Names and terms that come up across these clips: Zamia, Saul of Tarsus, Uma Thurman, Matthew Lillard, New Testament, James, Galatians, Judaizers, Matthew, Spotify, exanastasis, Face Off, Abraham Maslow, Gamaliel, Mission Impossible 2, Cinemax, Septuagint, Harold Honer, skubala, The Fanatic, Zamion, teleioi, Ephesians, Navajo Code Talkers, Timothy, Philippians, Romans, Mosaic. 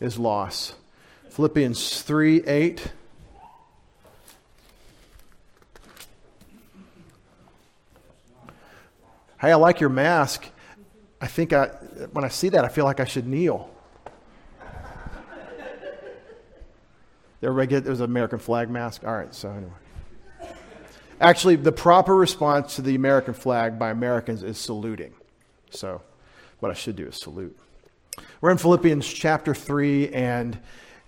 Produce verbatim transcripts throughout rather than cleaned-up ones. is loss. Philippians three eight. Hey, I like your mask. I think I, when I see that, I feel like I should kneel. Did everybody get, it was an American flag mask? All right, so anyway. Actually, the proper response to the American flag by Americans is saluting. So what I should do is salute. We're in Philippians chapter three, and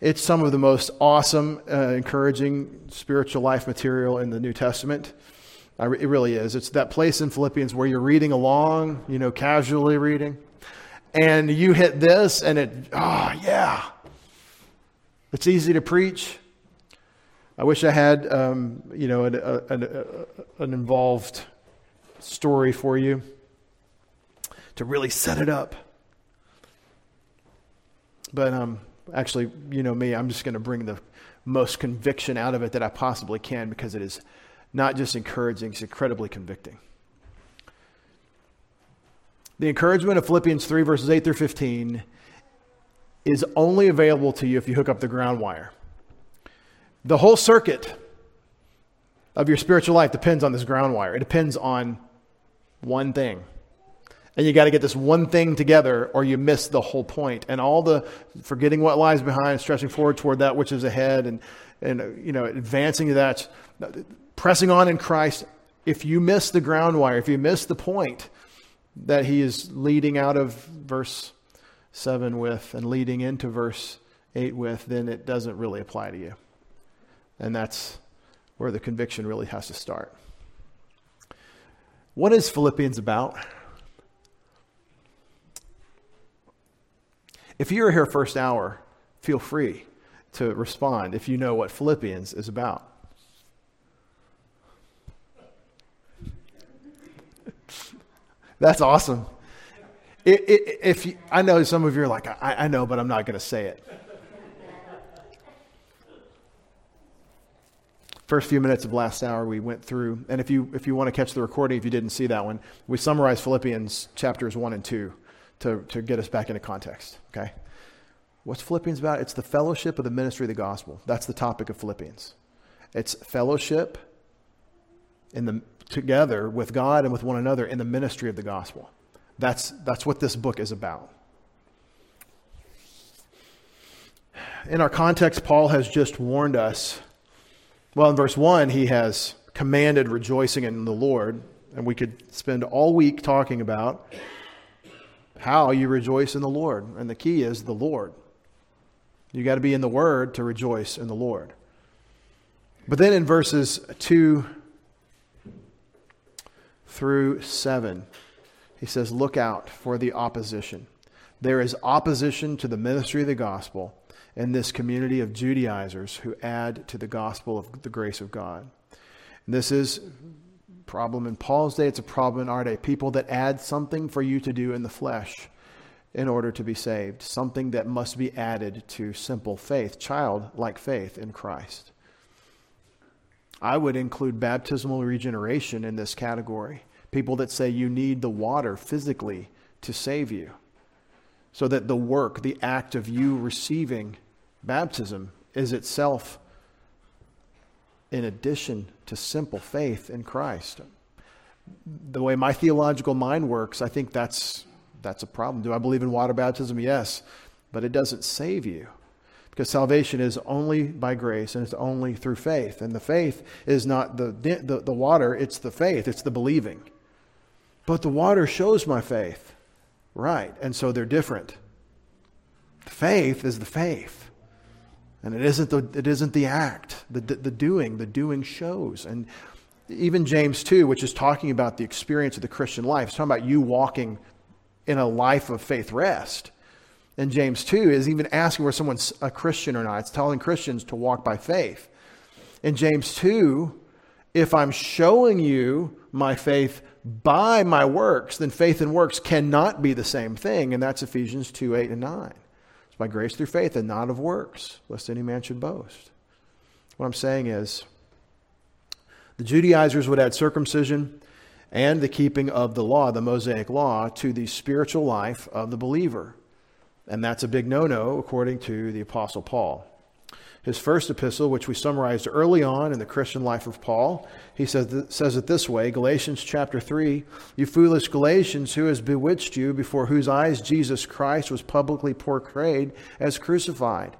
it's some of the most awesome, uh, encouraging spiritual life material in the New Testament. I, it really is. It's that place in Philippians where you're reading along, you know, casually reading, and you hit this, and it, oh, yeah. It's easy to preach. I wish I had, um, you know, an, a, a, an involved story for you to really set it up. But um, actually, you know me, I'm just going to bring the most conviction out of it that I possibly can, because it is not just encouraging, it's incredibly convicting. The encouragement of Philippians three, verses eight through fifteen, is only available to you if you hook up the ground wire. The whole circuit of your spiritual life depends on this ground wire. It depends on one thing. And you got to get this one thing together, or you miss the whole point. And all the forgetting what lies behind, stretching forward toward that which is ahead, and and you know advancing to that, pressing on in Christ. If you miss the ground wire, if you miss the point that he is leading out of verse seven with and leading into verse eight with, then it doesn't really apply to you. And that's where the conviction really has to start. What is Philippians about? If you were here first hour, feel free to respond if you know what Philippians is about. That's awesome. It, it, if you, I know some of you are like, I, I know, but I'm not going to say it. First few minutes of last hour we went through, and if you if you want to catch the recording, if you didn't see that one, we summarized Philippians chapters one and two. To, to get us back into context, okay? What's Philippians about? It's the fellowship of the ministry of the gospel. That's the topic of Philippians. It's fellowship in the together with God and with one another in the ministry of the gospel. That's that's what this book is about. In our context, Paul has just warned us. Well, in verse one, he has commanded rejoicing in the Lord, and we could spend all week talking about how you rejoice in the Lord. And the key is the Lord. You got to be in the Word to rejoice in the Lord. But then in verses two through seven, he says, look out for the opposition. There is opposition to the ministry of the gospel in this community of Judaizers who add to the gospel of the grace of God. And this is problem in Paul's day, it's a problem in our day. People that add something for you to do in the flesh in order to be saved, something that must be added to simple faith, childlike faith in Christ. I would include baptismal regeneration in this category. People that say you need the water physically to save you, so that the work, the act of you receiving baptism is itself in addition to simple faith in Christ. The way my theological mind works, I think that's that's a problem. Do I believe in water baptism? Yes, but it doesn't save you, because salvation is only by grace, and it's only through faith. And the faith is not the the, the water, it's the faith, it's the believing. But the water shows my faith, right? And so they're different. The faith is the faith. And it isn't the it isn't the act, the, the the doing. The doing shows. And even James two, which is talking about the experience of the Christian life, it's talking about you walking in a life of faith rest. And James two is even asking whether someone's a Christian or not. It's telling Christians to walk by faith. In James two, if I'm showing you my faith by my works, then faith and works cannot be the same thing. And that's Ephesians two, eight, and nine. By grace through faith and not of works, lest any man should boast. What I'm saying is the Judaizers would add circumcision and the keeping of the law, the Mosaic law, to the spiritual life of the believer. And that's a big no-no, according to the Apostle Paul. His first epistle, which we summarized early on in the Christian life of Paul, he says, th- says it this way, Galatians chapter three, "You foolish Galatians, who has bewitched you, before whose eyes Jesus Christ was publicly portrayed as crucified?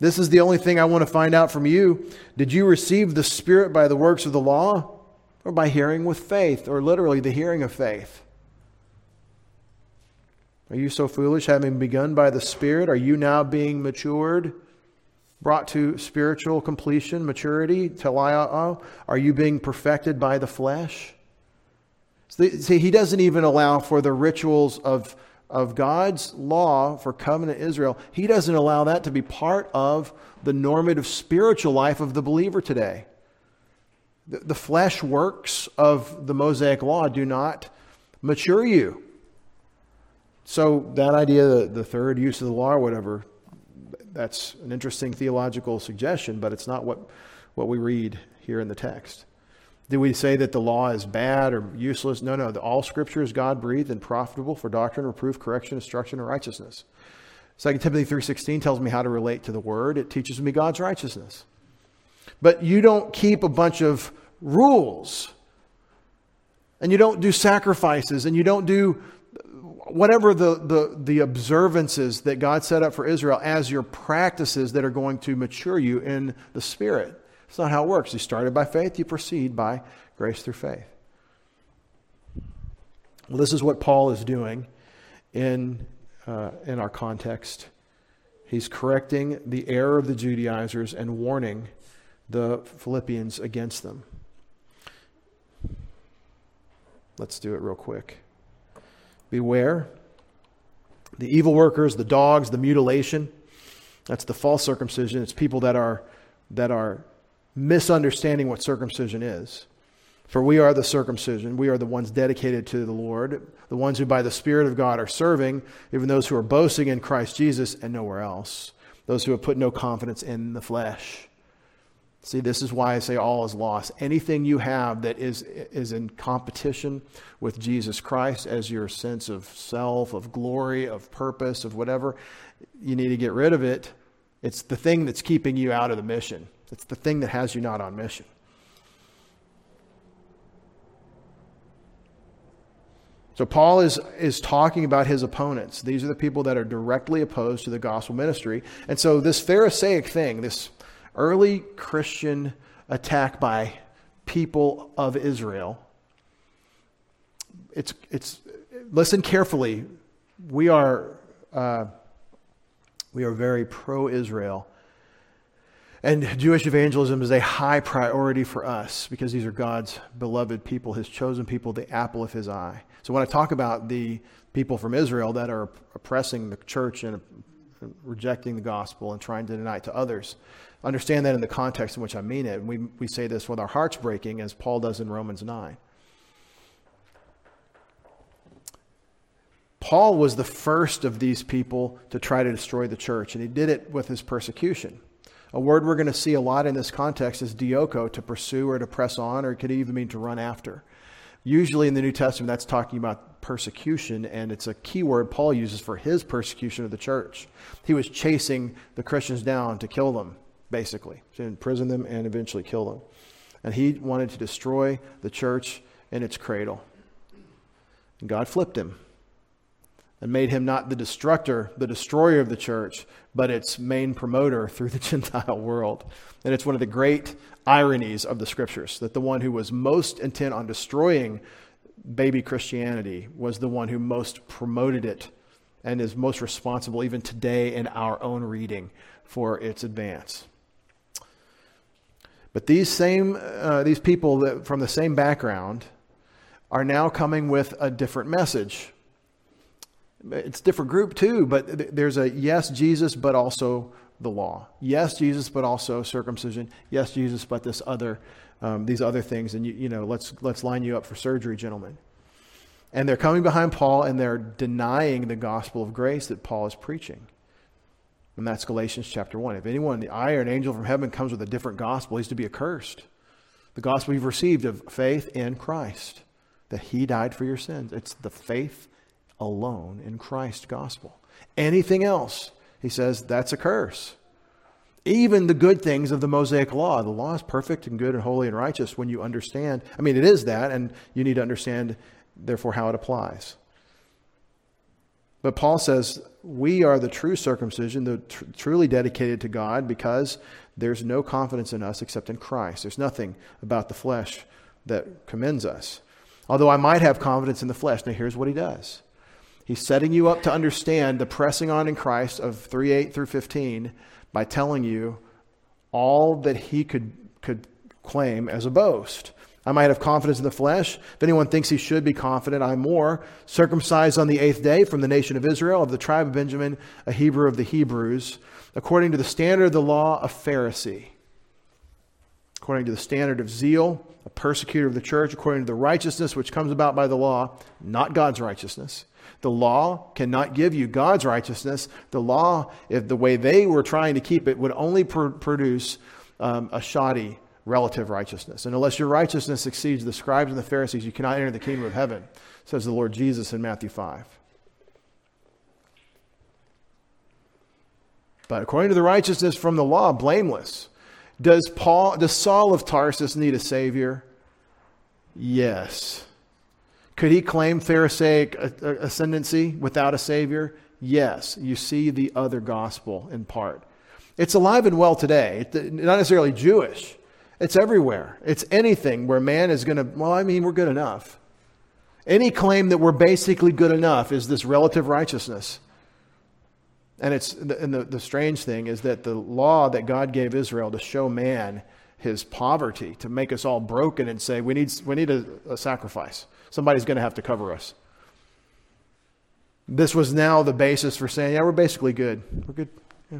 This is the only thing I want to find out from you. Did you receive the Spirit by the works of the law, or by hearing with faith?" Or literally, the hearing of faith. Are you so foolish, having begun by the Spirit? Are you now being matured, brought to spiritual completion, maturity, teleioi? Are you being perfected by the flesh? See, he doesn't even allow for the rituals of, of God's law for covenant Israel. He doesn't allow that to be part of the normative spiritual life of the believer today. The, the flesh works of the Mosaic law do not mature you. So that idea, the third use of the law or whatever, that's an interesting theological suggestion, but it's not what, what we read here in the text. Did we say that the law is bad or useless? No, no. The, all Scripture is God-breathed and profitable for doctrine, reproof, correction, instruction, and righteousness. Second Timothy three sixteen tells me how to relate to the Word. It teaches me God's righteousness. But you don't keep a bunch of rules, and you don't do sacrifices, and you don't do whatever the, the, the observances that God set up for Israel as your practices that are going to mature you in the Spirit. It's not how it works. You started by faith, you proceed by grace through faith. Well, this is what Paul is doing in, uh, in our context. He's correcting the error of the Judaizers and warning the Philippians against them. Let's do it real quick. Beware the evil workers, the dogs, the mutilation. That's the false circumcision. It's people that are that are misunderstanding what circumcision is. For we are the circumcision. We are the ones dedicated to the Lord, the ones who by the Spirit of God are serving, even those who are boasting in Christ Jesus and nowhere else, those who have put no confidence in the flesh. See, this is why I say all is lost. Anything you have that is is in competition with Jesus Christ as your sense of self, of glory, of purpose, of whatever, you need to get rid of it. It's the thing that's keeping you out of the mission. It's the thing that has you not on mission. So Paul is, is talking about his opponents. These are the people that are directly opposed to the gospel ministry. And so this Pharisaic thing, this early Christian attack by people of Israel. It's it's listen carefully. We are uh, we are very pro-Israel, and Jewish evangelism is a high priority for us because these are God's beloved people, His chosen people, the apple of His eye. So when I talk about the people from Israel that are oppressing the church and rejecting the gospel and trying to deny it to others, understand that in the context in which I mean it. We we say this with our hearts breaking, as Paul does in Romans nine. Paul was the first of these people to try to destroy the church, and he did it with his persecution. A word we're going to see a lot in this context is dioko, to pursue or to press on, or it could even mean to run after. Usually in the New Testament, that's talking about persecution, and it's a key word Paul uses for his persecution of the church. He was chasing the Christians down to kill them, basically, to imprison them and eventually kill them. And he wanted to destroy the church in its cradle. And God flipped him and made him not the destructor, the destroyer of the church, but its main promoter through the Gentile world. And it's one of the great ironies of the Scriptures, that the one who was most intent on destroying baby Christianity was the one who most promoted it and is most responsible even today in our own reading for its advance. But these same uh, these people that, from the same background are now coming with a different message. It's a different group too, but th- there's a yes, Jesus, but also the law. Yes, Jesus, but also circumcision. Yes, Jesus, but this other, um, these other things. And you, you know, let's let's line you up for surgery, gentlemen. And they're coming behind Paul, and they're denying the gospel of grace that Paul is preaching. And that's Galatians chapter one. If anyone, the eye or an angel from heaven comes with a different gospel, he's to be accursed. The gospel you've received of faith in Christ, that He died for your sins. It's the faith alone in Christ's gospel. Anything else, he says, that's a curse. Even the good things of the Mosaic law. The law is perfect and good and holy and righteous when you understand. I mean, it is that, and you need to understand, therefore, how it applies. But Paul says, we are the true circumcision, the tr- truly dedicated to God, because there's no confidence in us except in Christ. There's nothing about the flesh that commends us. Although I might have confidence in the flesh. Now, here's what he does. He's setting you up to understand the pressing on in Christ of three eight through fifteen by telling you all that he could, could claim as a boast. I might have confidence in the flesh. If anyone thinks he should be confident, I'm more. Circumcised on the eighth day from the nation of Israel, of the tribe of Benjamin, a Hebrew of the Hebrews, according to the standard of the law, a Pharisee. According to the standard of zeal, a persecutor of the church, according to the righteousness which comes about by the law, not God's righteousness. The law cannot give you God's righteousness. The law, if the way they were trying to keep it, would only pr- produce um, a shoddy relative righteousness. And unless your righteousness exceeds the scribes and the Pharisees, you cannot enter the kingdom of heaven, says the Lord Jesus in Matthew five. But according to the righteousness from the law, blameless. Does Paul, does Saul of Tarsus need a savior? Yes. Could he claim Pharisaic ascendancy without a savior? Yes. You see the other gospel in part. It's alive and well today. It's not necessarily Jewish. It's everywhere. It's anything where man is going to, well, I mean, we're good enough. Any claim that we're basically good enough is this relative righteousness. And it's and the, the strange thing is that the law that God gave Israel to show man his poverty, to make us all broken and say, we need, we need a, a sacrifice. Somebody's going to have to cover us. This was now the basis for saying, yeah, we're basically good. We're good. Yeah.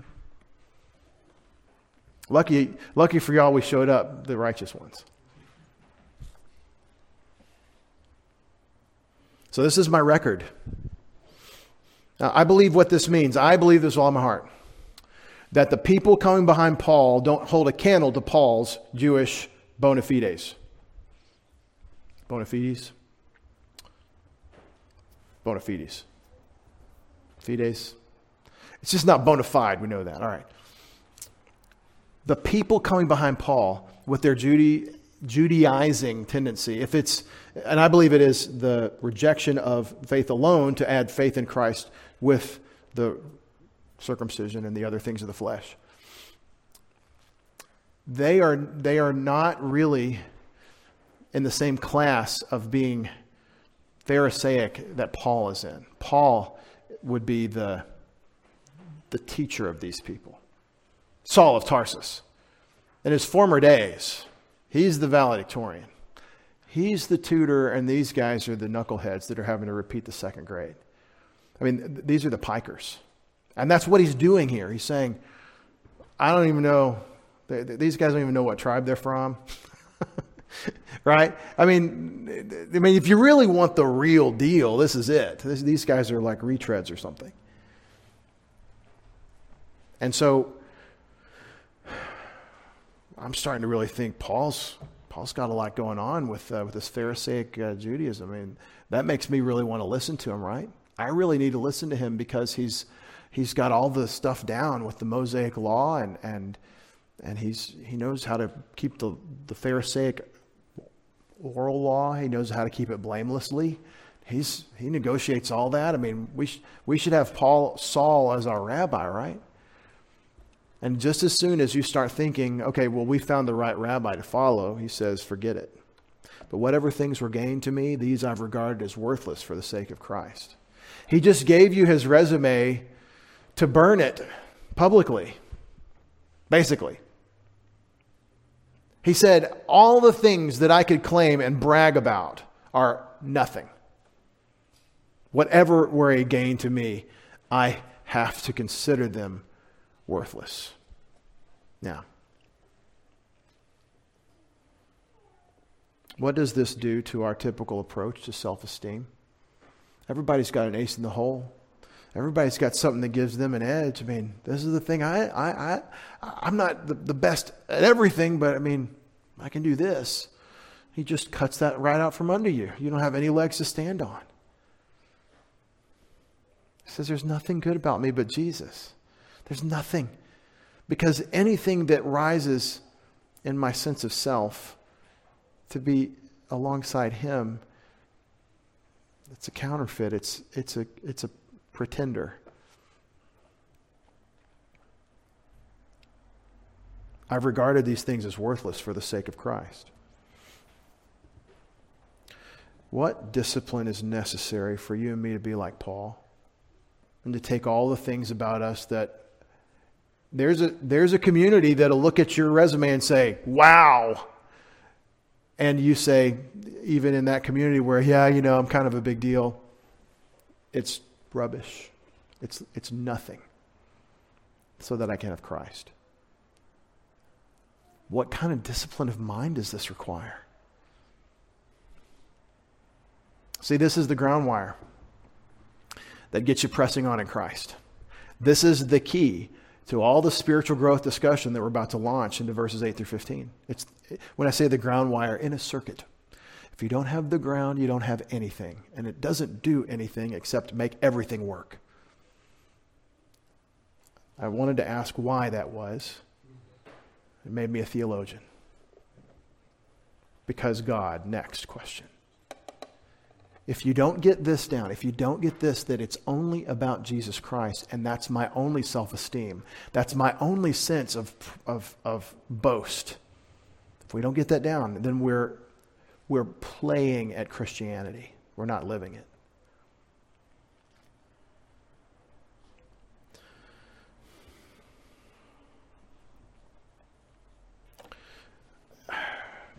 Lucky, lucky for y'all, we showed up, the righteous ones. So this is my record. Now, I believe what this means. I believe this with all my heart. That the people coming behind Paul don't hold a candle to Paul's Jewish bona fides. Bona fides? Bona fides. Fides? It's just not bona fide. We know that. All right. The people coming behind Paul with their Judy, Judaizing tendency, if it's, and I believe it is the rejection of faith alone to add faith in Christ with the circumcision and the other things of the flesh. They are, they are not really in the same class of being Pharisaic that Paul is in. Paul would be the, the teacher of these people. Saul of Tarsus. In his former days, he's the valedictorian. He's the tutor, and these guys are the knuckleheads that are having to repeat the second grade. I mean, these are the pikers. And that's what he's doing here. He's saying, I don't even know. These guys don't even know what tribe they're from. Right? I mean, I mean, if you really want the real deal, this is it. This, these guys are like retreads or something. And so I'm starting to really think Paul's Paul's got a lot going on with uh, with this Pharisaic uh, Judaism. I mean, that makes me really want to listen to him, right? I really need to listen to him because he's he's got all the stuff down with the Mosaic law, and and and he's he knows how to keep the the Pharisaic oral law. He knows how to keep it blamelessly. He's he negotiates all that. I mean, we sh- we should have Paul Saul as our rabbi, right? And just as soon as you start thinking, okay, well, we found the right rabbi to follow, he says, forget it. But whatever things were gained to me, these I've regarded as worthless for the sake of Christ. He just gave you his resume to burn it publicly, basically. He said, all the things that I could claim and brag about are nothing. Whatever were a gain to me, I have to consider them worthless. Now, what does this do to our typical approach to self-esteem? Everybody's got an ace in the hole. Everybody's got something that gives them an edge. I mean, this is the thing. I, I, I, I'm not the, the best at everything, but I mean, I can do this. He just cuts that right out from under you. You don't have any legs to stand on. He says, there's nothing good about me but Jesus. There's nothing. Because anything that rises in my sense of self to be alongside him, it's a counterfeit. It's it's a it's a pretender. I've regarded these things as worthless for the sake of Christ. What discipline is necessary for you and me to be like Paul and to take all the things about us that there's a there's a community that'll look at your resume and say, wow. And you say, even in that community where, yeah, you know, I'm kind of a big deal. It's rubbish. It's it's nothing. So that I can have Christ. What kind of discipline of mind does this require? See, this is the ground wire that gets you pressing on in Christ. This is the key to all the spiritual growth discussion that we're about to launch into verses eight through fifteen. It's when I say the ground wire in a circuit. If you don't have the ground, you don't have anything. And it doesn't do anything except make everything work. I wanted to ask why that was. It made me a theologian. Because God, next question. If you don't get this down, if you don't get this, that it's only about Jesus Christ, and that's my only self-esteem, that's my only sense of of, of boast. If we don't get that down, then we're, we're playing at Christianity. We're not living it.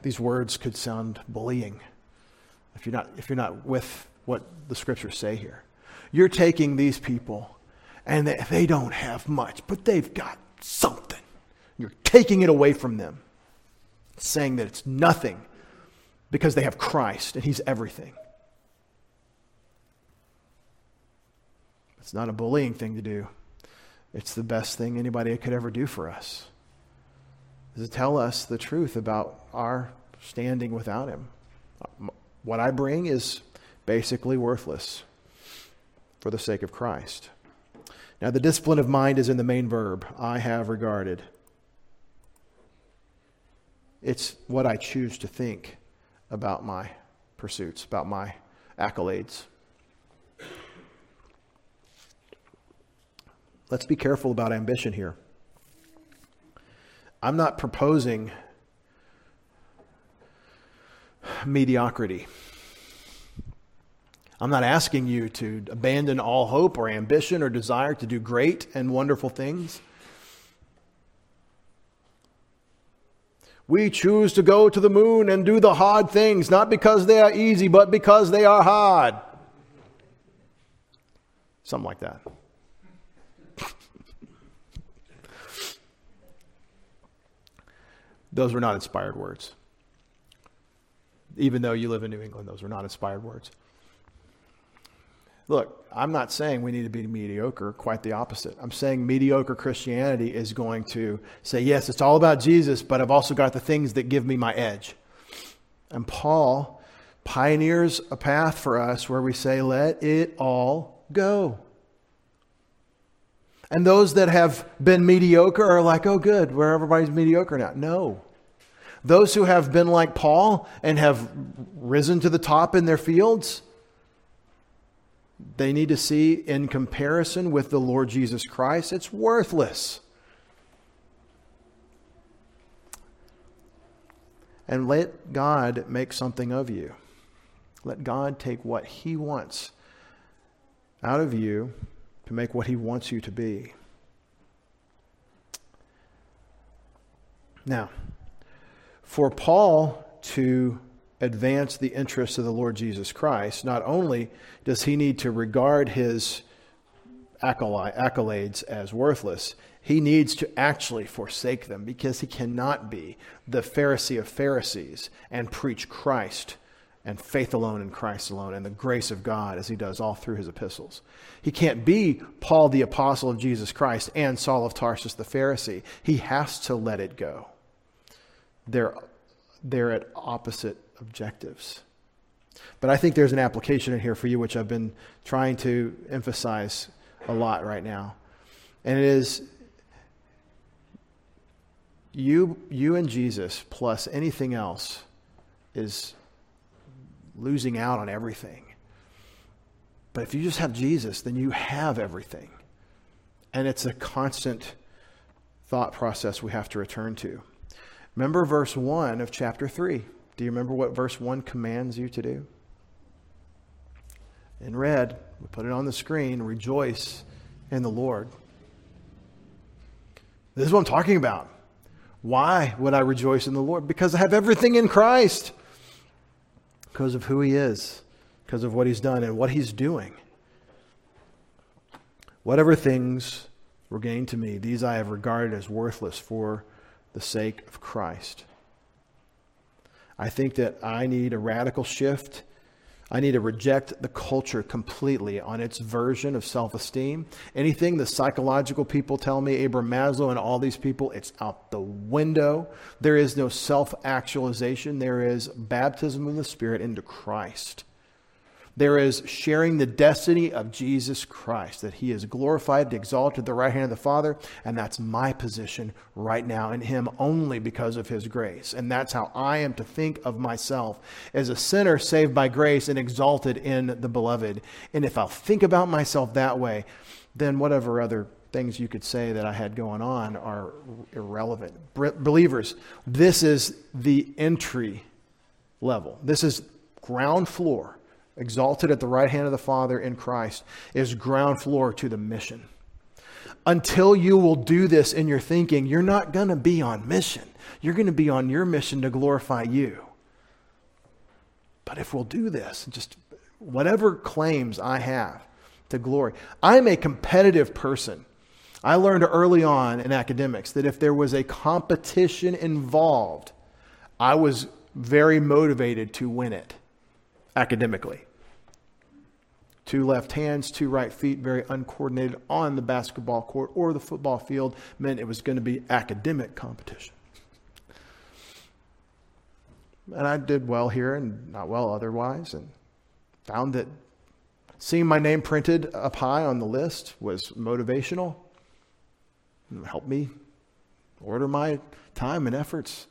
These words could sound bullying. If you're not, if you're not with what the scriptures say here, you're taking these people and they, they don't have much, but they've got something. You're taking it away from them, saying that it's nothing because they have Christ and he's everything. It's not a bullying thing to do. It's the best thing anybody could ever do for us, is to tell us the truth about our standing without him. What I bring is basically worthless for the sake of Christ. Now, the discipline of mind is in the main verb, I have regarded. It's what I choose to think about my pursuits, about my accolades. Let's be careful about ambition here. I'm not proposing mediocrity. I'm not asking you to abandon all hope or ambition or desire to do great and wonderful things. We choose to go to the moon and do the hard things, not because they are easy, but because they are hard. Something like that. Those were not inspired words. Even though you live in New England, those were not inspired words. Look, I'm not saying we need to be mediocre, quite the opposite. I'm saying mediocre Christianity is going to say, yes, it's all about Jesus, but I've also got the things that give me my edge. And Paul pioneers a path for us where we say, let it all go. And those that have been mediocre are like, oh, good, where everybody's mediocre now. No. Those who have been like Paul and have risen to the top in their fields, they need to see in comparison with the Lord Jesus Christ, it's worthless. And let God make something of you. Let God take what he wants out of you to make what he wants you to be. Now, for Paul to advance the interests of the Lord Jesus Christ, not only does he need to regard his accolades as worthless, he needs to actually forsake them, because he cannot be the Pharisee of Pharisees and preach Christ and faith alone in Christ alone and the grace of God as he does all through his epistles. He can't be Paul the apostle of Jesus Christ and Saul of Tarsus the Pharisee. He has to let it go. They're, they're at opposite objectives. But I think there's an application in here for you, which I've been trying to emphasize a lot right now. And it is you, you and Jesus plus anything else is losing out on everything. But if you just have Jesus, then you have everything. And it's a constant thought process we have to return to. Remember verse one of chapter three. Do you remember what verse one commands you to do? In red, we put it on the screen, rejoice in the Lord. This is what I'm talking about. Why would I rejoice in the Lord? Because I have everything in Christ. Because of who he is, because of what he's done and what he's doing. Whatever things were gained to me, these I have regarded as worthless for the sake of Christ. I think that I need a radical shift. I need to reject the culture completely on its version of self-esteem. Anything the psychological people tell me, Abraham Maslow and all these people, it's out the window. There is no self-actualization. There is baptism of the Spirit into Christ. There is sharing the destiny of Jesus Christ, that he is glorified, exalted at the right hand of the Father, and that's my position right now in him only because of his grace. And that's how I am to think of myself, as a sinner saved by grace and exalted in the beloved. And if I'll think about myself that way, then whatever other things you could say that I had going on are irrelevant. Believers, this is the entry level. This is ground floor. Exalted at the right hand of the Father in Christ is ground floor to the mission. Until you will do this in your thinking, you're not going to be on mission. You're going to be on your mission to glorify you. But if we'll do this, just whatever claims I have to glory, I'm a competitive person. I learned early on in academics that if there was a competition involved, I was very motivated to win it academically. Two left hands, two right feet, very uncoordinated on the basketball court or the football field meant it was going to be academic competition. And I did well here and not well otherwise, and found that seeing my name printed up high on the list was motivational. It helped me order my time and efforts.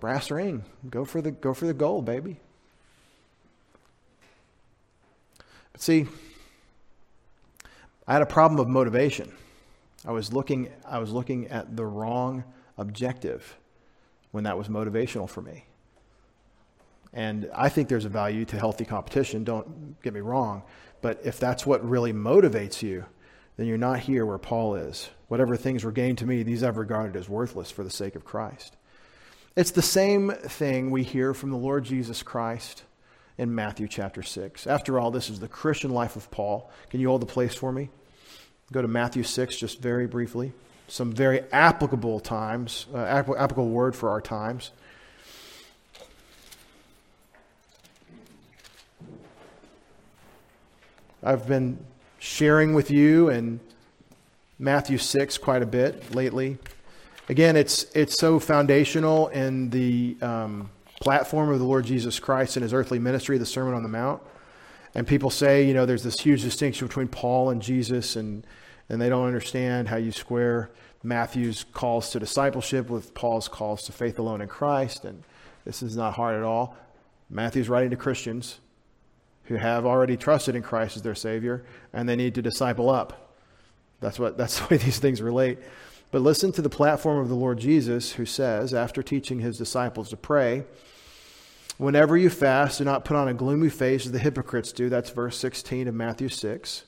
Brass ring. Go for the go for the goal, baby. See, I had a problem of motivation. I was looking, I was looking at the wrong objective when that was motivational for me. And I think there's a value to healthy competition. Don't get me wrong. But if that's what really motivates you, then you're not here where Paul is. Whatever things were gained to me, these I've regarded as worthless for the sake of Christ. It's the same thing we hear from the Lord Jesus Christ in Matthew chapter six. After all, this is the Christian life of Paul. Can you hold the place for me? Go to Matthew six just very briefly. Some very applicable times, uh, applicable word for our times. I've been sharing with you in Matthew six quite a bit lately. Again, it's it's so foundational in the Um, platform of the Lord Jesus Christ and his earthly ministry, the Sermon on the Mount. And people say, you know, there's this huge distinction between Paul and Jesus, and and they don't understand how you square Matthew's calls to discipleship with Paul's calls to faith alone in Christ. And this is not hard at all. Matthew's writing to Christians who have already trusted in Christ as their Savior, and they need to disciple up. That's what that's the way these things relate. But listen to the platform of the Lord Jesus, who says, after teaching his disciples to pray, whenever you fast, do not put on a gloomy face as the hypocrites do. That's verse sixteen of Matthew six.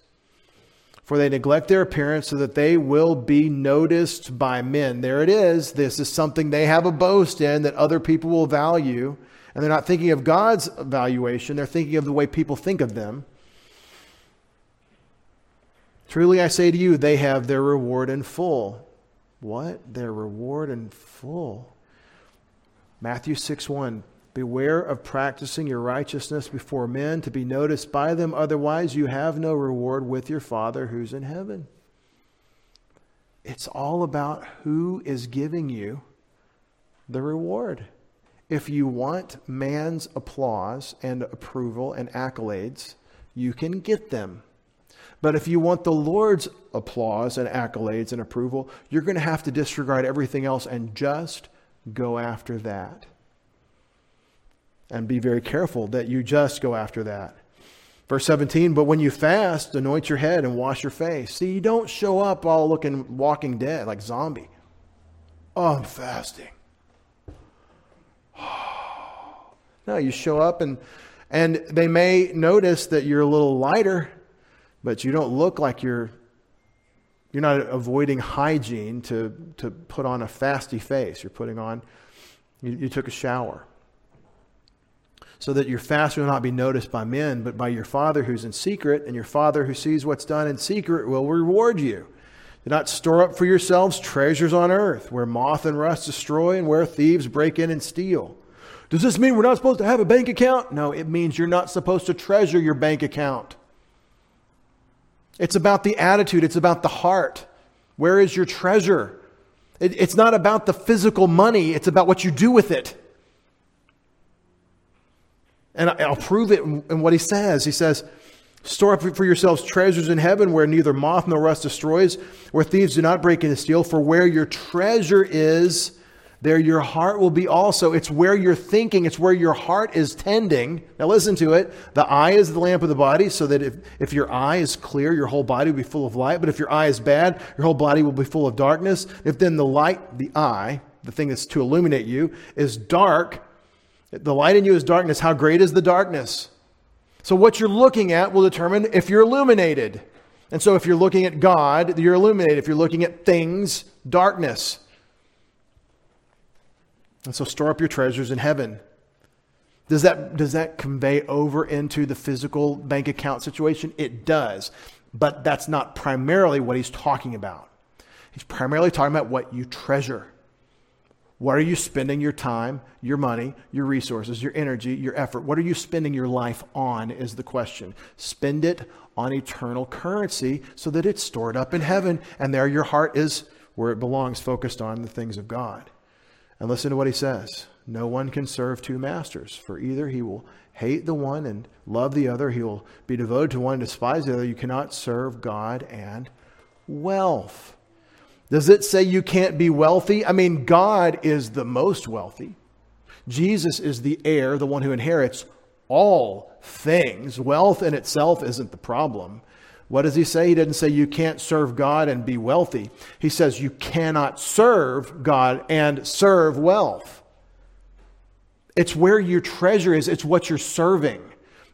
For they neglect their appearance so that they will be noticed by men. There it is. This is something they have a boast in that other people will value. And they're not thinking of God's valuation. They're thinking of the way people think of them. Truly I say to you, they have their reward in full. What? Their reward in full. Matthew six one. Beware of practicing your righteousness before men to be noticed by them. Otherwise, you have no reward with your Father who's in heaven. It's all about who is giving you the reward. If you want man's applause and approval and accolades, you can get them. But if you want the Lord's applause and accolades and approval, you're going to have to disregard everything else and just go after that. And be very careful that you just go after that. Verse seventeen, but when you fast, anoint your head and wash your face. See, you don't show up all looking, walking dead like zombie. Oh, I'm fasting. No, you show up and and they may notice that you're a little lighter, but you don't look like you're, you're not avoiding hygiene to, to put on a fasty face. You're putting on, you, you took a shower. So that your fast will not be noticed by men, but by your Father who's in secret, and your Father who sees what's done in secret will reward you. Do not store up for yourselves treasures on earth, where moth and rust destroy and where thieves break in and steal. Does this mean we're not supposed to have a bank account? No, it means you're not supposed to treasure your bank account. It's about the attitude. It's about the heart. Where is your treasure? It, it's not about the physical money. It's about what you do with it. And I'll prove it in what he says. He says, store up for yourselves treasures in heaven where neither moth nor rust destroys, where thieves do not break in and steal. For where your treasure is, there your heart will be also. It's where you're thinking. It's where your heart is tending. Now listen to it. The eye is the lamp of the body, so that if, if your eye is clear, your whole body will be full of light. But if your eye is bad, your whole body will be full of darkness. If then the light, the eye, the thing that's to illuminate you, is dark, the light in you is darkness. How great is the darkness? So what you're looking at will determine if you're illuminated. And so if you're looking at God, you're illuminated. If you're looking at things, darkness. And so store up your treasures in heaven. Does that, does that convey over into the physical bank account situation? It does. But that's not primarily what he's talking about. He's primarily talking about what you treasure. What are you spending your time, your money, your resources, your energy, your effort? What are you spending your life on is the question. Spend it on eternal currency so that it's stored up in heaven. And there your heart is where it belongs, focused on the things of God. And listen to what he says. No one can serve two masters, for either he will hate the one and love the other. He will be devoted to one and despise the other. You cannot serve God and wealth. Does it say you can't be wealthy? I mean, God is the most wealthy. Jesus is the heir, the one who inherits all things. Wealth in itself isn't the problem. What does he say? He doesn't say you can't serve God and be wealthy. He says you cannot serve God and serve wealth. It's where your treasure is. It's what you're serving.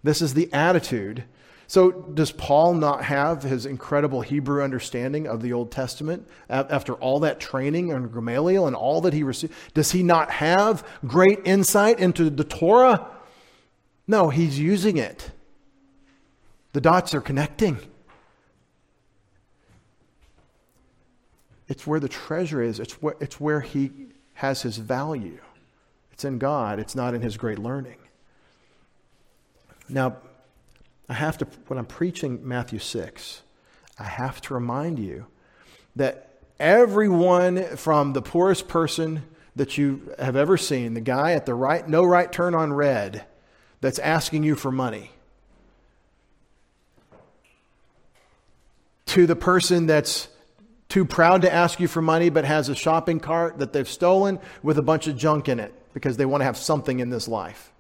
This is the attitude. So does Paul not have his incredible Hebrew understanding of the Old Testament after all that training on Gamaliel and all that he received? Does he not have great insight into the Torah? No, he's using it. The dots are connecting. It's where the treasure is. It's where, it's where he has his value. It's in God. It's not in his great learning. Now, I have to, when I'm preaching Matthew six, I have to remind you that everyone from the poorest person that you have ever seen, the guy at the right, no right turn on red, that's asking you for money, to the person that's too proud to ask you for money but has a shopping cart that they've stolen with a bunch of junk in it because they want to have something in this life.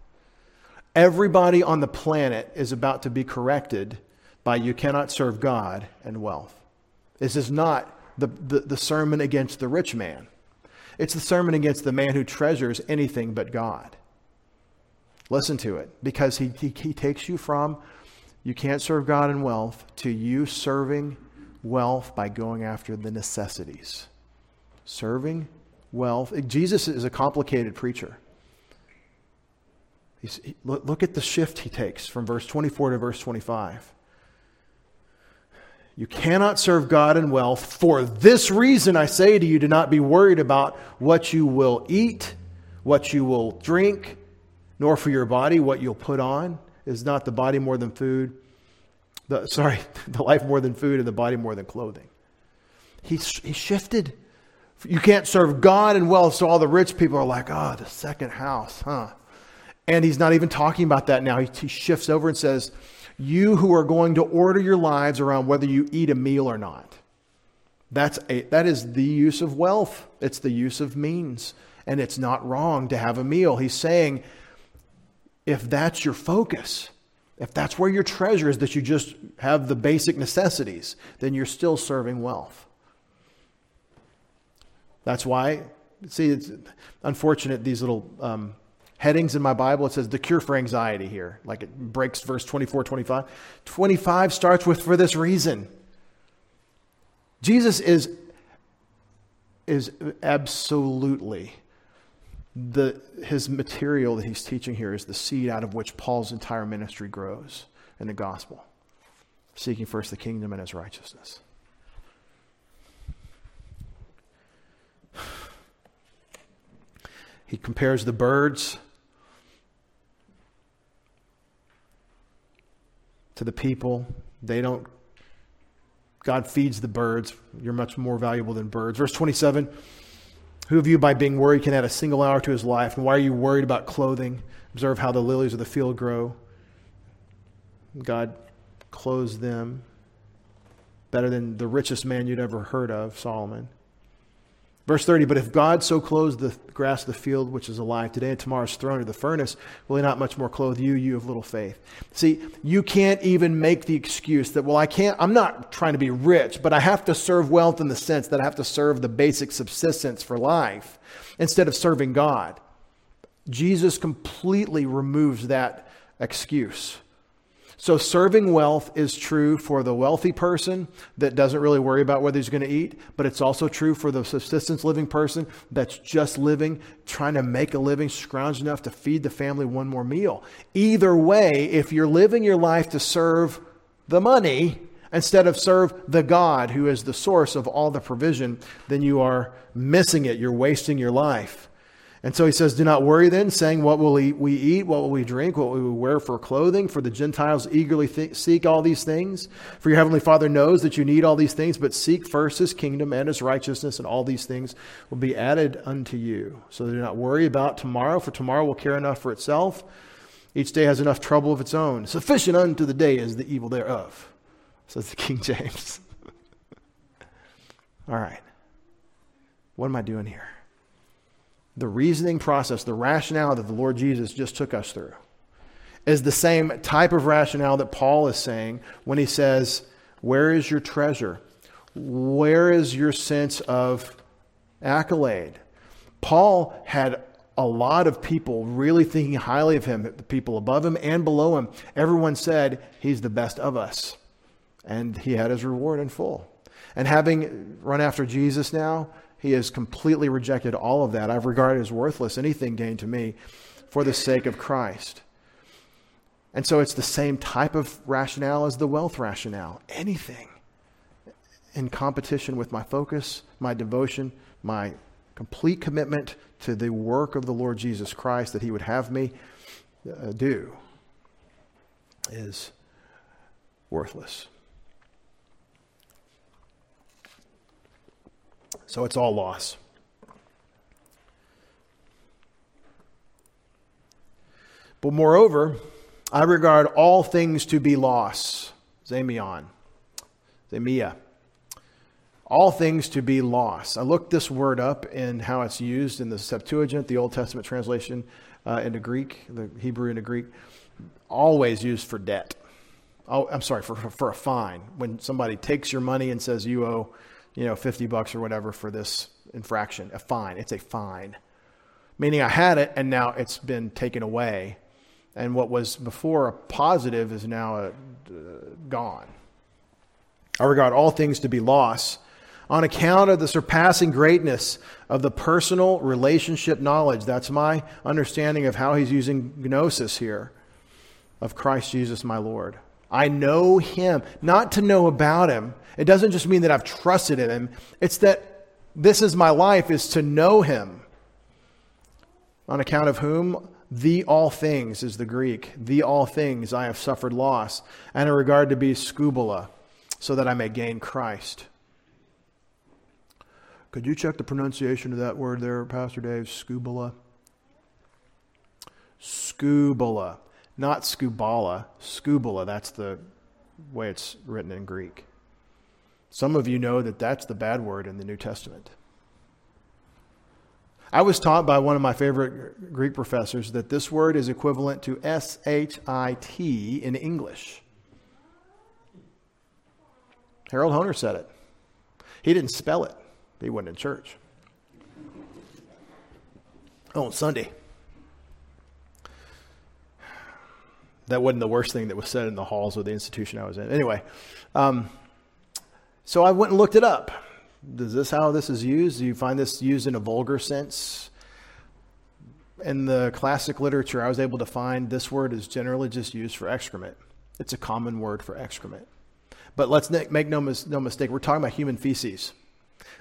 Everybody on the planet is about to be corrected by you cannot serve God and wealth. This is not the, the, the sermon against the rich man. It's the sermon against the man who treasures anything but God. Listen to it, because he, he, he takes you from you can't serve God and wealth to you serving wealth by going after the necessities. Serving wealth. Jesus is a complicated preacher. Look at the shift he takes from verse twenty-four to verse twenty-five. You cannot serve God and wealth. For this reason, I say to you, do not be worried about what you will eat, what you will drink, nor for your body, what you'll put on. Is not the body more than food? The, sorry, the life more than food and the body more than clothing. He, he shifted. You can't serve God and wealth. So all the rich people are like, oh, the second house, huh? And he's not even talking about that now. He, he shifts over and says, you who are going to order your lives around whether you eat a meal or not. That's a, that is the use of wealth. It's the use of means. And it's not wrong to have a meal. He's saying, if that's your focus, if that's where your treasure is, that you just have the basic necessities, then you're still serving wealth. That's why, see, it's unfortunate, these little um, headings in my Bible, it says the cure for anxiety here. Like it breaks verse twenty-four, twenty-five. twenty-five starts with, for this reason. Jesus is is absolutely, the his material that he's teaching here is the seed out of which Paul's entire ministry grows in the gospel. Seeking first the kingdom and his righteousness. He compares the birds to the people. They don't, God feeds the birds. You're much more valuable than birds. Verse twenty-seven, who of you by being worried can add a single hour to his life? And why are you worried about clothing? Observe how the lilies of the field grow. God clothes them better than the richest man you'd ever heard of, Solomon. Verse thirty, but if God so clothes the grass of the field, which is alive today and tomorrow is thrown into the furnace, will he not much more clothe you, you of little faith? See, you can't even make the excuse that, well, I can't, I'm not trying to be rich, but I have to serve wealth in the sense that I have to serve the basic subsistence for life instead of serving God. Jesus completely removes that excuse. So serving wealth is true for the wealthy person that doesn't really worry about whether he's going to eat, but it's also true for the subsistence living person that's just living, trying to make a living, scrounge enough to feed the family one more meal. Either way, if you're living your life to serve the money instead of serve the God who is the source of all the provision, then you are missing it. You're wasting your life. And so he says, do not worry then, saying, what will we eat? What will we drink? What will we wear for clothing? For the Gentiles eagerly th- seek all these things. For your heavenly Father knows that you need all these things, but seek first his kingdom and his righteousness, and all these things will be added unto you. So do not worry about tomorrow, for tomorrow will care enough for itself. Each day has enough trouble of its own. Sufficient unto the day is the evil thereof, says the King James. All right. What am I doing here? The reasoning process, the rationale that the Lord Jesus just took us through is the same type of rationale that Paul is saying when he says, where is your treasure? Where is your sense of accolade? Paul had a lot of people really thinking highly of him, the people above him and below him. Everyone said, he's the best of us. And he had his reward in full. And having run after Jesus now, he has completely rejected all of that. I've regarded as worthless anything gained to me for the sake of Christ. And so it's the same type of rationale as the wealth rationale. Anything in competition with my focus, my devotion, my complete commitment to the work of the Lord Jesus Christ that he would have me do is worthless. So it's all loss. But moreover, I regard all things to be loss. Zamion. Zamia. All things to be loss. I looked this word up in how it's used in the Septuagint, the Old Testament translation uh, into Greek, the Hebrew into Greek. Always used for debt. Oh, I'm sorry, for, for a fine. When somebody takes your money and says you owe, you know, fifty bucks or whatever for this infraction, a fine. It's a fine. Meaning I had it and now it's been taken away. And what was before a positive is now a, uh, gone. I regard all things to be loss on account of the surpassing greatness of the personal relationship knowledge. That's my understanding of how he's using gnosis here of Christ Jesus, my Lord. I know him, not to know about him. It doesn't just mean that I've trusted in him. It's that this is my life, is to know him. On account of whom? The all things is the Greek. The all things I have suffered loss and in regard to be skubala, so that I may gain Christ. Could you check the pronunciation of that word there, Pastor Dave? Skubala. Skubala. not skubala, skubala, that's the way it's written in Greek. Some of you know that that's the bad word in the New Testament. I was taught by one of my favorite Greek professors that this word is equivalent to S H I T in English. Harold Honer said it. He didn't spell it. He wasn't in church. Oh, on Sunday. That wasn't the worst thing that was said in the halls of the institution I was in. Anyway, um, so I went and looked it up. Is this how this is used? Do you find this used in a vulgar sense? In the classic literature, I was able to find this word is generally just used for excrement. It's a common word for excrement. But let's make no, mis- no mistake. We're talking about human feces,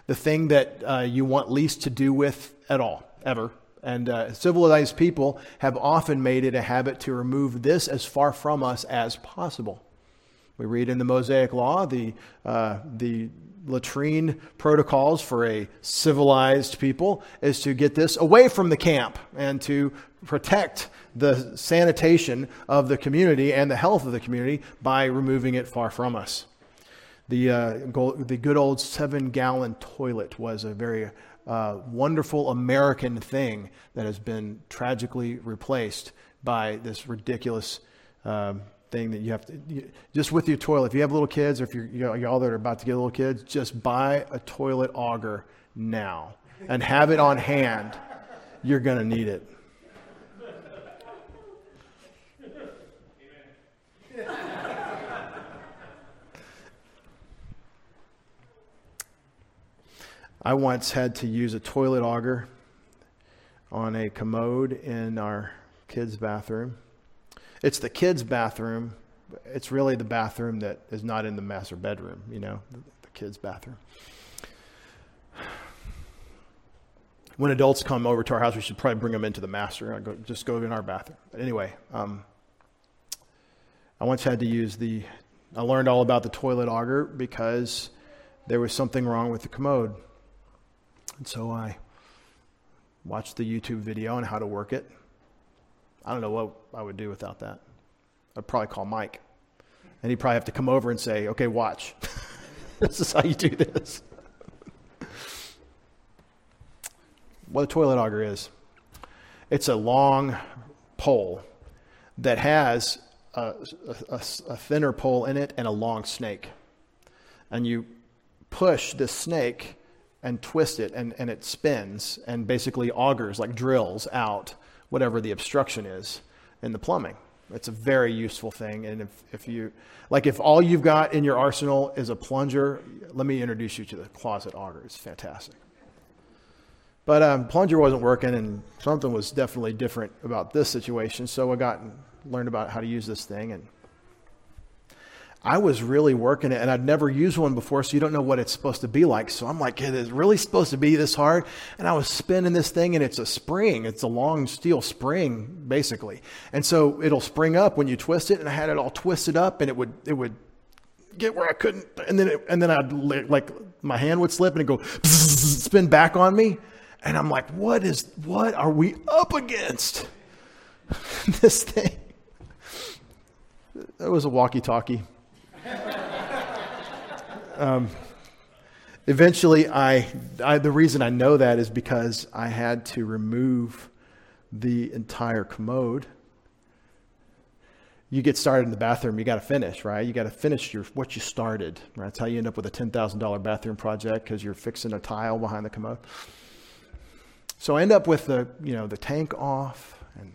the thing that uh, you want least to do with at all, ever. And uh, civilized people have often made it a habit to remove this as far from us as possible. We read in the Mosaic Law, the uh, the latrine protocols for a civilized people is to get this away from the camp and to protect the sanitation of the community and the health of the community by removing it far from us. The uh, gold, the good old seven-gallon toilet was a very uh, wonderful American thing that has been tragically replaced by this ridiculous um thing that you have to, you, just with your toilet, if you have little kids, or if you're, you know, y'all that are about to get little kids, just buy a toilet auger now and have it on hand. You're going to need it. I once had to use a toilet auger on a commode in our kids' bathroom. It's the kids' bathroom. It's really the bathroom that is not in the master bedroom, you know, the, the kids' bathroom. When adults come over to our house, we should probably bring them into the master. I go, just go in our bathroom. But anyway, um, I once had to use the, I learned all about the toilet auger because there was something wrong with the commode. And so I watched the YouTube video on how to work it. I don't know what I would do without that. I'd probably call Mike. And he'd probably have to come over and say, okay, watch. This is how you do this. What a toilet auger is, it's a long pole that has a, a, a thinner pole in it and a long snake. And you push this snake and twist it, and, and it spins and basically augers, like drills out whatever the obstruction is in the plumbing. It's a very useful thing. And if, if you, like if all you've got in your arsenal is a plunger, let me introduce you to the closet auger. It's fantastic. But um, plunger wasn't working, and something was definitely different about this situation. So I got and learned about how to use this thing, and I was really working it, and I'd never used one before, so you don't know what it's supposed to be like. So I'm like, it is really supposed to be this hard? And I was spinning this thing, and it's a spring. It's a long steel spring, basically. And so it'll spring up when you twist it, and I had it all twisted up, and it would it would get where I couldn't. And then it, and then I'd, like, my hand would slip, and it'd go spin back on me. And I'm like, what is, what are we up against? This thing. It was a walkie-talkie. Um, eventually, I, I the reason I know that is because I had to remove the entire commode. You get started in the bathroom, you got to finish, right? You got to finish your what you started. Right? That's how you end up with a ten thousand dollars bathroom project, because you're fixing a tile behind the commode. So I end up with the you know the tank off, and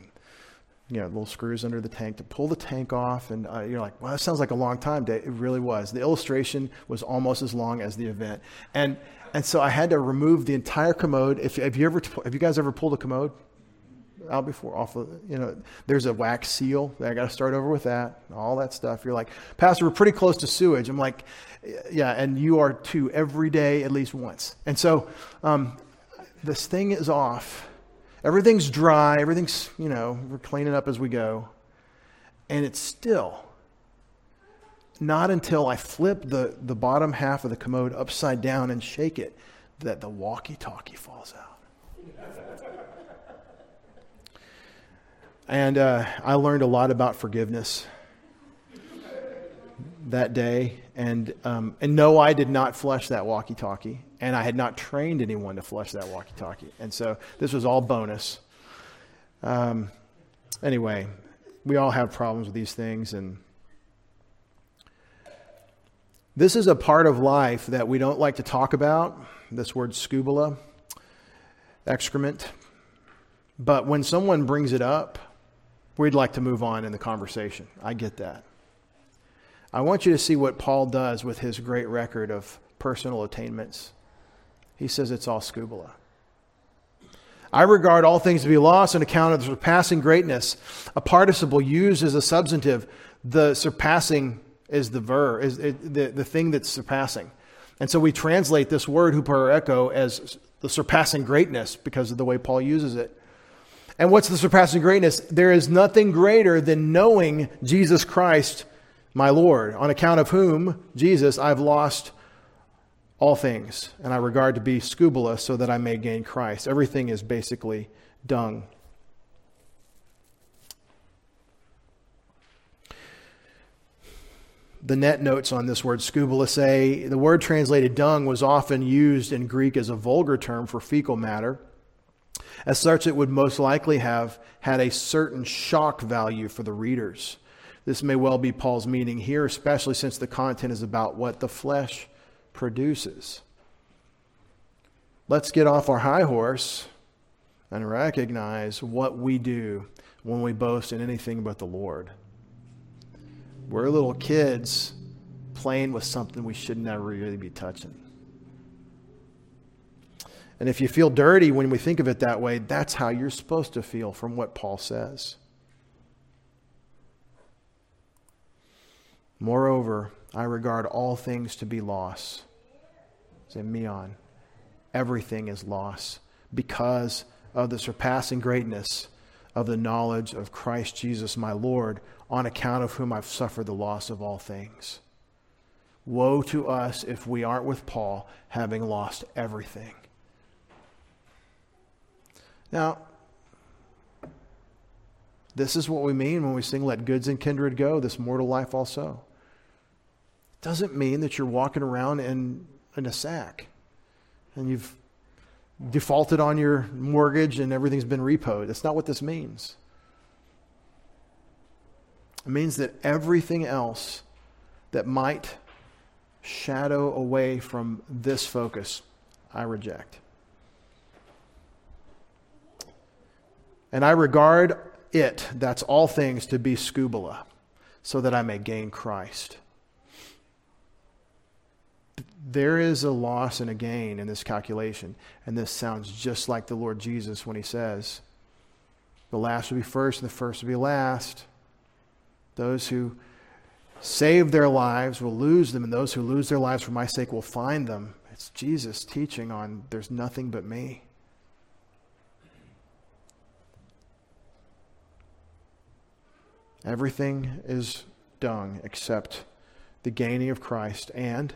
you know, little screws under the tank to pull the tank off. And uh, you're like, well, that sounds like a long time, Dave. It really was. The illustration was almost as long as the event. And and so I had to remove the entire commode. If have you ever, have you guys ever pulled a commode out before? Off of, you know, there's a wax seal. I got to start over with that, all that stuff. You're like, Pastor, we're pretty close to sewage. I'm like, yeah, and you are too, every day at least once. And so um, this thing is off. Everything's dry. Everything's, you know, we're cleaning up as we go. And it's still not until I flip the, the bottom half of the commode upside down and shake it that the walkie-talkie falls out. And uh, I learned a lot about forgiveness that day. And um, and no, I did not flush that walkie-talkie. And I had not trained anyone to flush that walkie-talkie. And so this was all bonus. Um, anyway, we all have problems with these things. And this is a part of life that we don't like to talk about, this word skubala, excrement. But when someone brings it up, we'd like to move on in the conversation. I get that. I want you to see what Paul does with his great record of personal attainments. He says it's all skubala. I regard all things to be lost on account of the surpassing greatness. A participle used as a substantive. The surpassing is the verb, is it, the, the thing that's surpassing. And so we translate this word hupereko as the surpassing greatness because of the way Paul uses it. And what's the surpassing greatness? There is nothing greater than knowing Jesus Christ, my Lord, on account of whom, Jesus, I've lost all things, and I regard to be skubala so that I may gain Christ. Everything is basically dung. The net notes on this word skubala say, the word translated dung was often used in Greek as a vulgar term for fecal matter. As such, it would most likely have had a certain shock value for the readers. This may well be Paul's meaning here, especially since the content is about what the flesh produces. Let's get off our high horse and recognize what we do when we boast in anything but the Lord. We're little kids playing with something we should never really be touching. And if you feel dirty when we think of it that way, that's how you're supposed to feel from what Paul says. Moreover, I regard all things to be loss. Zamion. Everything is loss because of the surpassing greatness of the knowledge of Christ Jesus, my Lord, on account of whom I've suffered the loss of all things. Woe to us if we aren't with Paul, having lost everything. Now, this is what we mean when we sing, let goods and kindred go, this mortal life also. It doesn't mean that you're walking around in, in a sack and you've defaulted on your mortgage and everything's been repoed. That's not what this means. It means that everything else that might shadow away from this focus, I reject. And I regard it, that's all things, to be skubala, so that I may gain Christ. There is a loss and a gain in this calculation. And this sounds just like the Lord Jesus when he says, the last will be first and the first will be last. Those who save their lives will lose them, and those who lose their lives for my sake will find them. It's Jesus teaching on there's nothing but me. Everything is dung except the gaining of Christ, and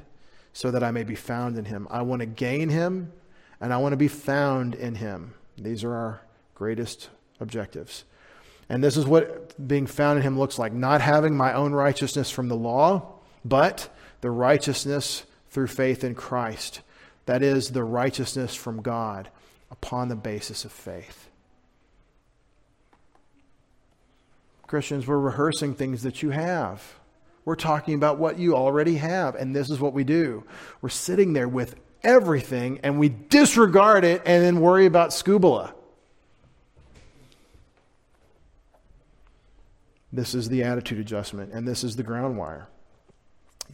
so that I may be found in him. I want to gain him and I want to be found in him. These are our greatest objectives. And this is what being found in him looks like. Not having my own righteousness from the law, but the righteousness through faith in Christ. That is the righteousness from God upon the basis of faith. Christians, we're rehearsing things that you have. We're talking about what you already have, and this is what we do. We're sitting there with everything, and we disregard it and then worry about skubala. This is the attitude adjustment, and this is the ground wire.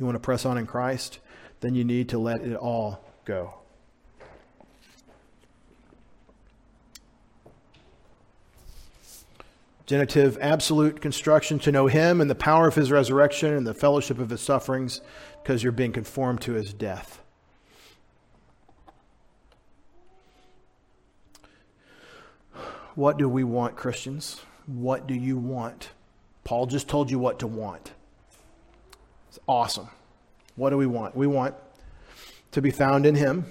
You want to press on in Christ? Then you need to let it all go. Genitive, absolute construction, to know him and the power of his resurrection and the fellowship of his sufferings, because you're being conformed to his death. What do we want, Christians? What do you want? Paul just told you what to want. It's awesome. What do we want? We want to be found in him.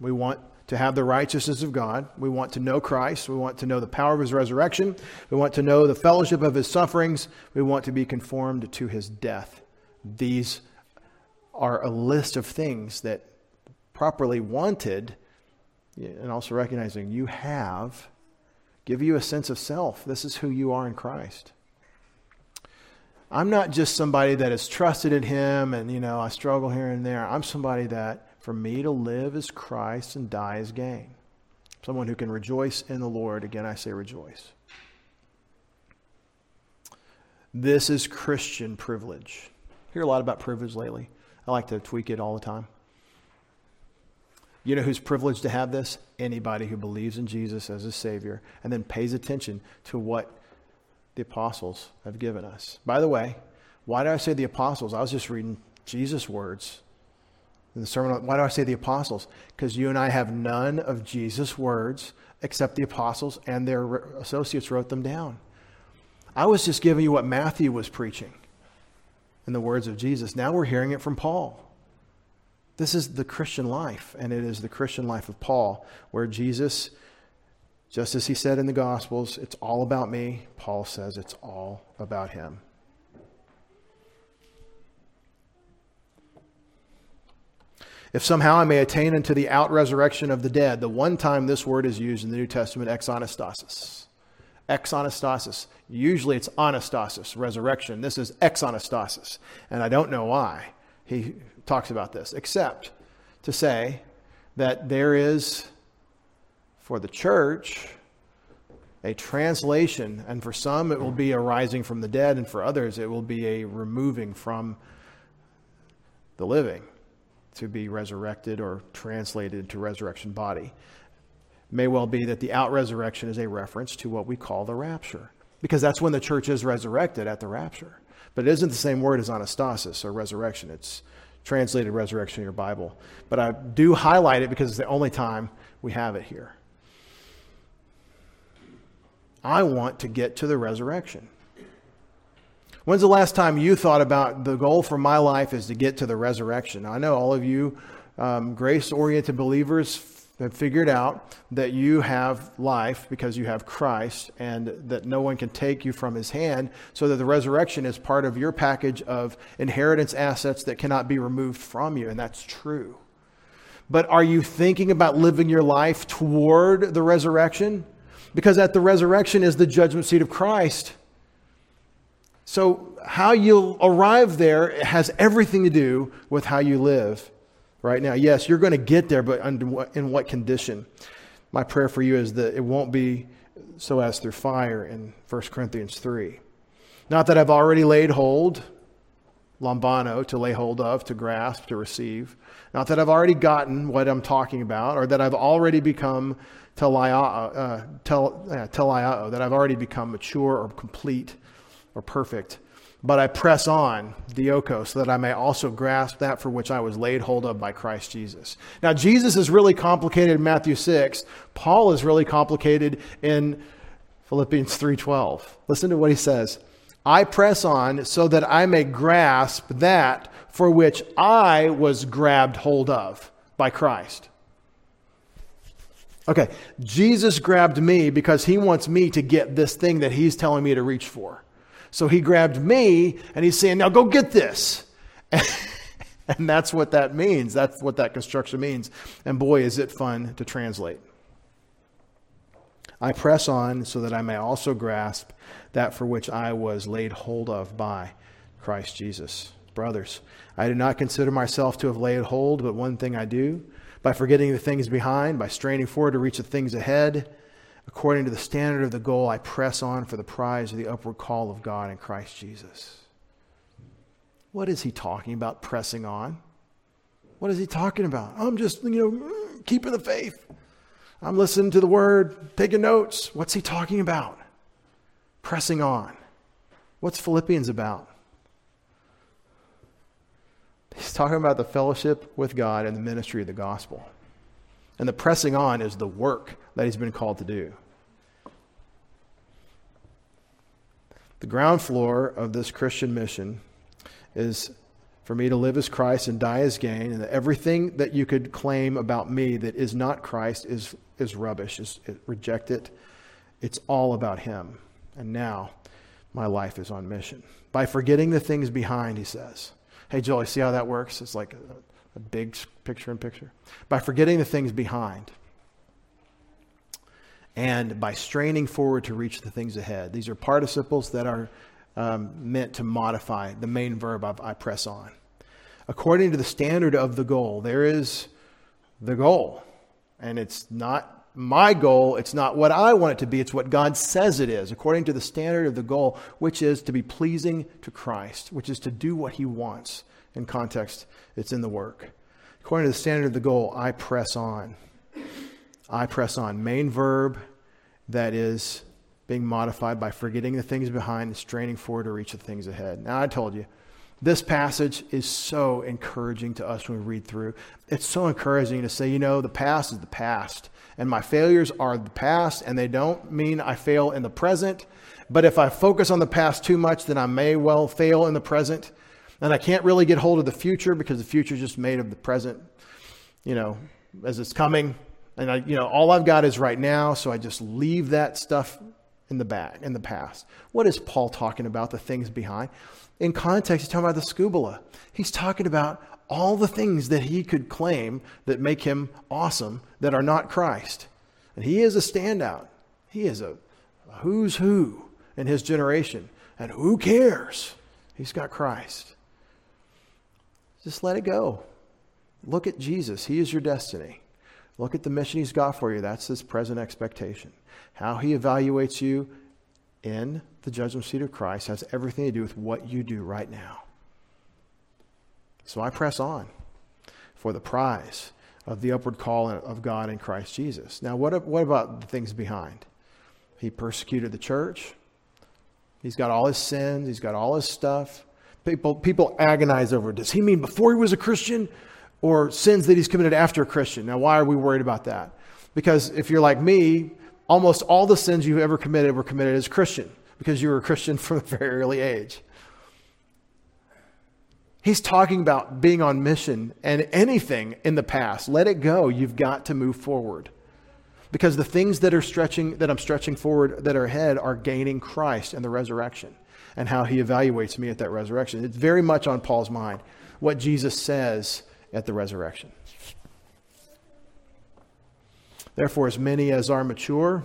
We want to have the righteousness of God. We want to know Christ. We want to know the power of his resurrection. We want to know the fellowship of his sufferings. We want to be conformed to his death. These are a list of things that properly wanted, and also recognizing you have, give you a sense of self. This is who you are in Christ. I'm not just somebody that is trusted in him and, you know, I struggle here and there. I'm somebody that for me to live is Christ and die is gain. Someone who can rejoice in the Lord. Again, I say rejoice. This is Christian privilege. I hear a lot about privilege lately. I like to tweak it all the time. You know who's privileged to have this? Anybody who believes in Jesus as his Savior and then pays attention to what the apostles have given us. By the way, why do I say the apostles? I was just reading Jesus' words in the sermon. Why do I say the apostles? Because you and I have none of Jesus' words except the apostles and their associates wrote them down. I was just giving you what Matthew was preaching in the words of Jesus. Now we're hearing it from Paul. This is the Christian life, and it is the Christian life of Paul, where Jesus, just as he said in the Gospels, it's all about me. Paul says it's all about him. If somehow I may attain unto the out resurrection of the dead, the one time this word is used in the New Testament, exanastasis. Exanastasis. Usually it's anastasis, resurrection. This is exanastasis, and I don't know why he talks about this, except to say that there is for the church a translation, and for some it will be a rising from the dead, and for others it will be a removing from the living to be resurrected or translated to resurrection body. It may well be that the out resurrection is a reference to what we call the rapture, because that's when the church is resurrected, at the rapture. But it isn't the same word as anastasis or resurrection. It's translated resurrection in your Bible. But I do highlight it because it's the only time we have it here. I want to get to the resurrection. When's the last time you thought about the goal for my life is to get to the resurrection? I know all of you um, grace-oriented believers have figured out that you have life because you have Christ and that no one can take you from his hand, so that the resurrection is part of your package of inheritance assets that cannot be removed from you. And that's true. But are you thinking about living your life toward the resurrection? Because at the resurrection is the judgment seat of Christ. So how you arrive there has everything to do with how you live right now. Yes, you're going to get there, but under what, in what condition? My prayer for you is that it won't be so as through fire in First Corinthians three. Not that I've already laid hold, lambano, to lay hold of, to grasp, to receive. Not that I've already gotten what I'm talking about, or that I've already become teleioi, uh, tel, uh, teleioi, that I've already become mature or complete or perfect. But I press on, dioko, so that I may also grasp that for which I was laid hold of by Christ Jesus. Now, Jesus is really complicated in Matthew six. Paul is really complicated in Philippians three twelve. Listen to what he says. I press on so that I may grasp that for which I was grabbed hold of by Christ. Okay, Jesus grabbed me because he wants me to get this thing that he's telling me to reach for. So he grabbed me and he's saying, now go get this. And that's what that means. That's what that construction means. And boy, is it fun to translate. I press on so that I may also grasp that for which I was laid hold of by Christ Jesus. Brothers, I do not consider myself to have laid hold, but one thing I do, by forgetting the things behind, by straining forward to reach the things ahead, according to the standard of the goal, I press on for the prize of the upward call of God in Christ Jesus. What is he talking about, pressing on? What is he talking about? I'm just, you know, keeping the faith. I'm listening to the word, taking notes. What's he talking about? Pressing on. What's Philippians about? He's talking about the fellowship with God and the ministry of the gospel. And the pressing on is the work that he's been called to do. The ground floor of this Christian mission is For me to live is Christ and die is gain, and that everything that you could claim about me that is not Christ is is rubbish. Is, is reject it. It's all about him. And now my life is on mission. By forgetting the things behind, he says. Hey, Joey, see how that works? It's like a, a big picture in picture. By forgetting the things behind and by straining forward to reach the things ahead. These are participles that are Um, meant to modify the main verb of I press on. According to the standard of the goal, there is the goal. And it's not my goal. It's not what I want it to be. It's what God says it is. According to the standard of the goal, which is to be pleasing to Christ, which is to do what he wants. In context, it's in the work. According to the standard of the goal, I press on. I press on. Main verb that is being modified by forgetting the things behind and straining forward to reach the things ahead. Now, I told you, this passage is so encouraging to us when we read through. It's so encouraging to say, you know, the past is the past, and my failures are the past, and they don't mean I fail in the present. But if I focus on the past too much, then I may well fail in the present. And I can't really get hold of the future because the future is just made of the present, you know, as it's coming. And I, you know, all I've got is right now, so I just leave that stuff in the back, in the past. What is Paul talking about? The things behind. In context, he's talking about the skubala. He's talking about all the things that he could claim that make him awesome that are not Christ. And he is a standout. He is a, a who's who in his generation. And who cares? He's got Christ. Just let it go. Look at Jesus. He is your destiny. Look at the mission he's got for you. That's his present expectation. How he evaluates you in the judgment seat of Christ has everything to do with what you do right now. So I press on for the prize of the upward call of God in Christ Jesus. Now, what, what about the things behind? He persecuted the church. He's got all his sins. He's got all his stuff. People, people agonize over, does he mean before he was a Christian? Or sins that he's committed after a Christian. Now, why are we worried about that? Because if you're like me, almost all the sins you've ever committed were committed as Christian, because you were a Christian from a very early age. He's talking about being on mission, and anything in the past, let it go. You've got to move forward, because the things that are stretching, that I'm stretching forward, that are ahead, are gaining Christ and the resurrection, and how he evaluates me at that resurrection. It's very much on Paul's mind what Jesus says at the resurrection. Therefore, as many as are mature,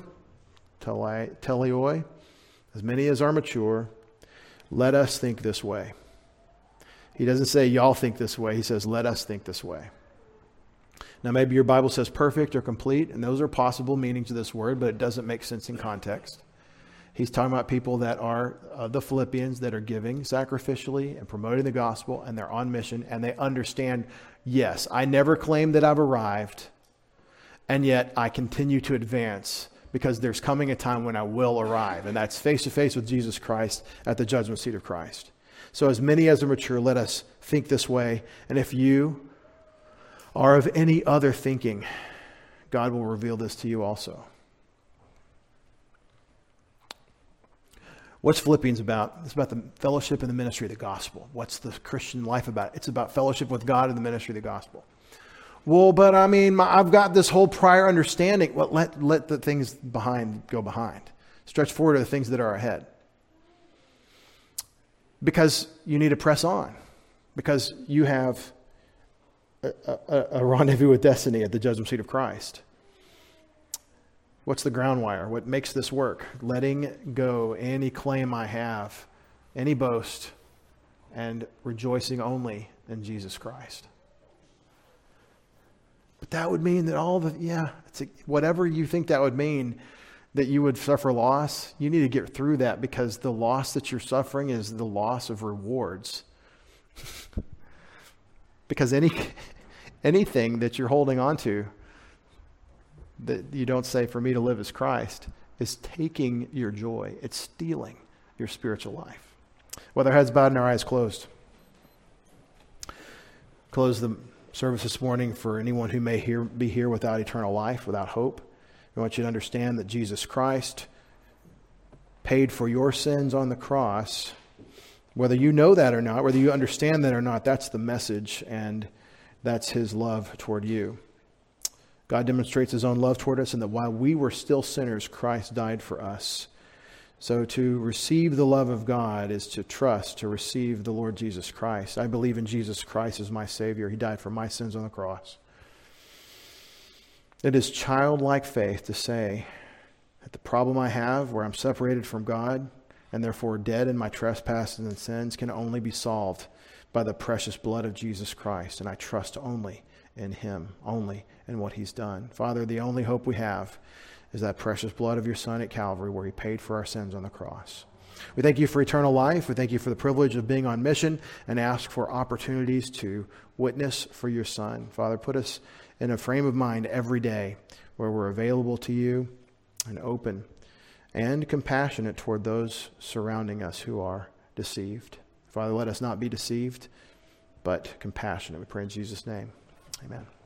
teleioi, as many as are mature, let us think this way. He doesn't say y'all think this way. He says, let us think this way. Now, maybe your Bible says perfect or complete, and those are possible meanings of this word, but it doesn't make sense in context. He's talking about people that are uh, the Philippians, that are giving sacrificially and promoting the gospel, and they're on mission, and they understand, yes, I never claim that I've arrived, and yet I continue to advance, because there's coming a time when I will arrive, and that's face-to-face with Jesus Christ at the judgment seat of Christ. So as many as are mature, let us think this way, and if you are of any other thinking, God will reveal this to you also. What's Philippians about? It's about the fellowship and the ministry of the gospel. What's the Christian life about? It's about fellowship with God and the ministry of the gospel. Well, but I mean, my, I've got this whole prior understanding. Well, let, let the things behind go behind. Stretch forward to the things that are ahead. Because you need to press on. Because you have a, a, a rendezvous with destiny at the judgment seat of Christ. What's the ground wire? What makes this work? Letting go any claim I have, any boast, and rejoicing only in Jesus Christ. But that would mean that all the, yeah, it's a, whatever you think that would mean, that you would suffer loss, you need to get through that, because the loss that you're suffering is the loss of rewards. Because any anything that you're holding on to, that you don't say, for me to live is Christ, is taking your joy. It's stealing your spiritual life. With our heads bowed and our eyes closed. Close the service this morning for anyone who may here, be here without eternal life, without hope. I want you to understand that Jesus Christ paid for your sins on the cross Whether you know that or not, whether you understand that or not, that's the message, and that's his love toward you. God demonstrates his own love toward us in that while we were still sinners, Christ died for us. So to receive the love of God is to trust, to receive the Lord Jesus Christ. I believe in Jesus Christ as my Savior. He died for my sins on the cross. It is childlike faith to say that the problem I have, where I'm separated from God and therefore dead in my trespasses and sins, can only be solved by the precious blood of Jesus Christ, and I trust only in him, only in what he's done. Father, the only hope we have is that precious blood of your Son at Calvary, where he paid for our sins on the cross. We thank you for eternal life. We thank you for the privilege of being on mission, and ask for opportunities to witness for your Son. Father, put us in a frame of mind every day where we're available to you and open and compassionate toward those surrounding us who are deceived. Father, let us not be deceived, but compassionate. We pray in Jesus' name. Amen.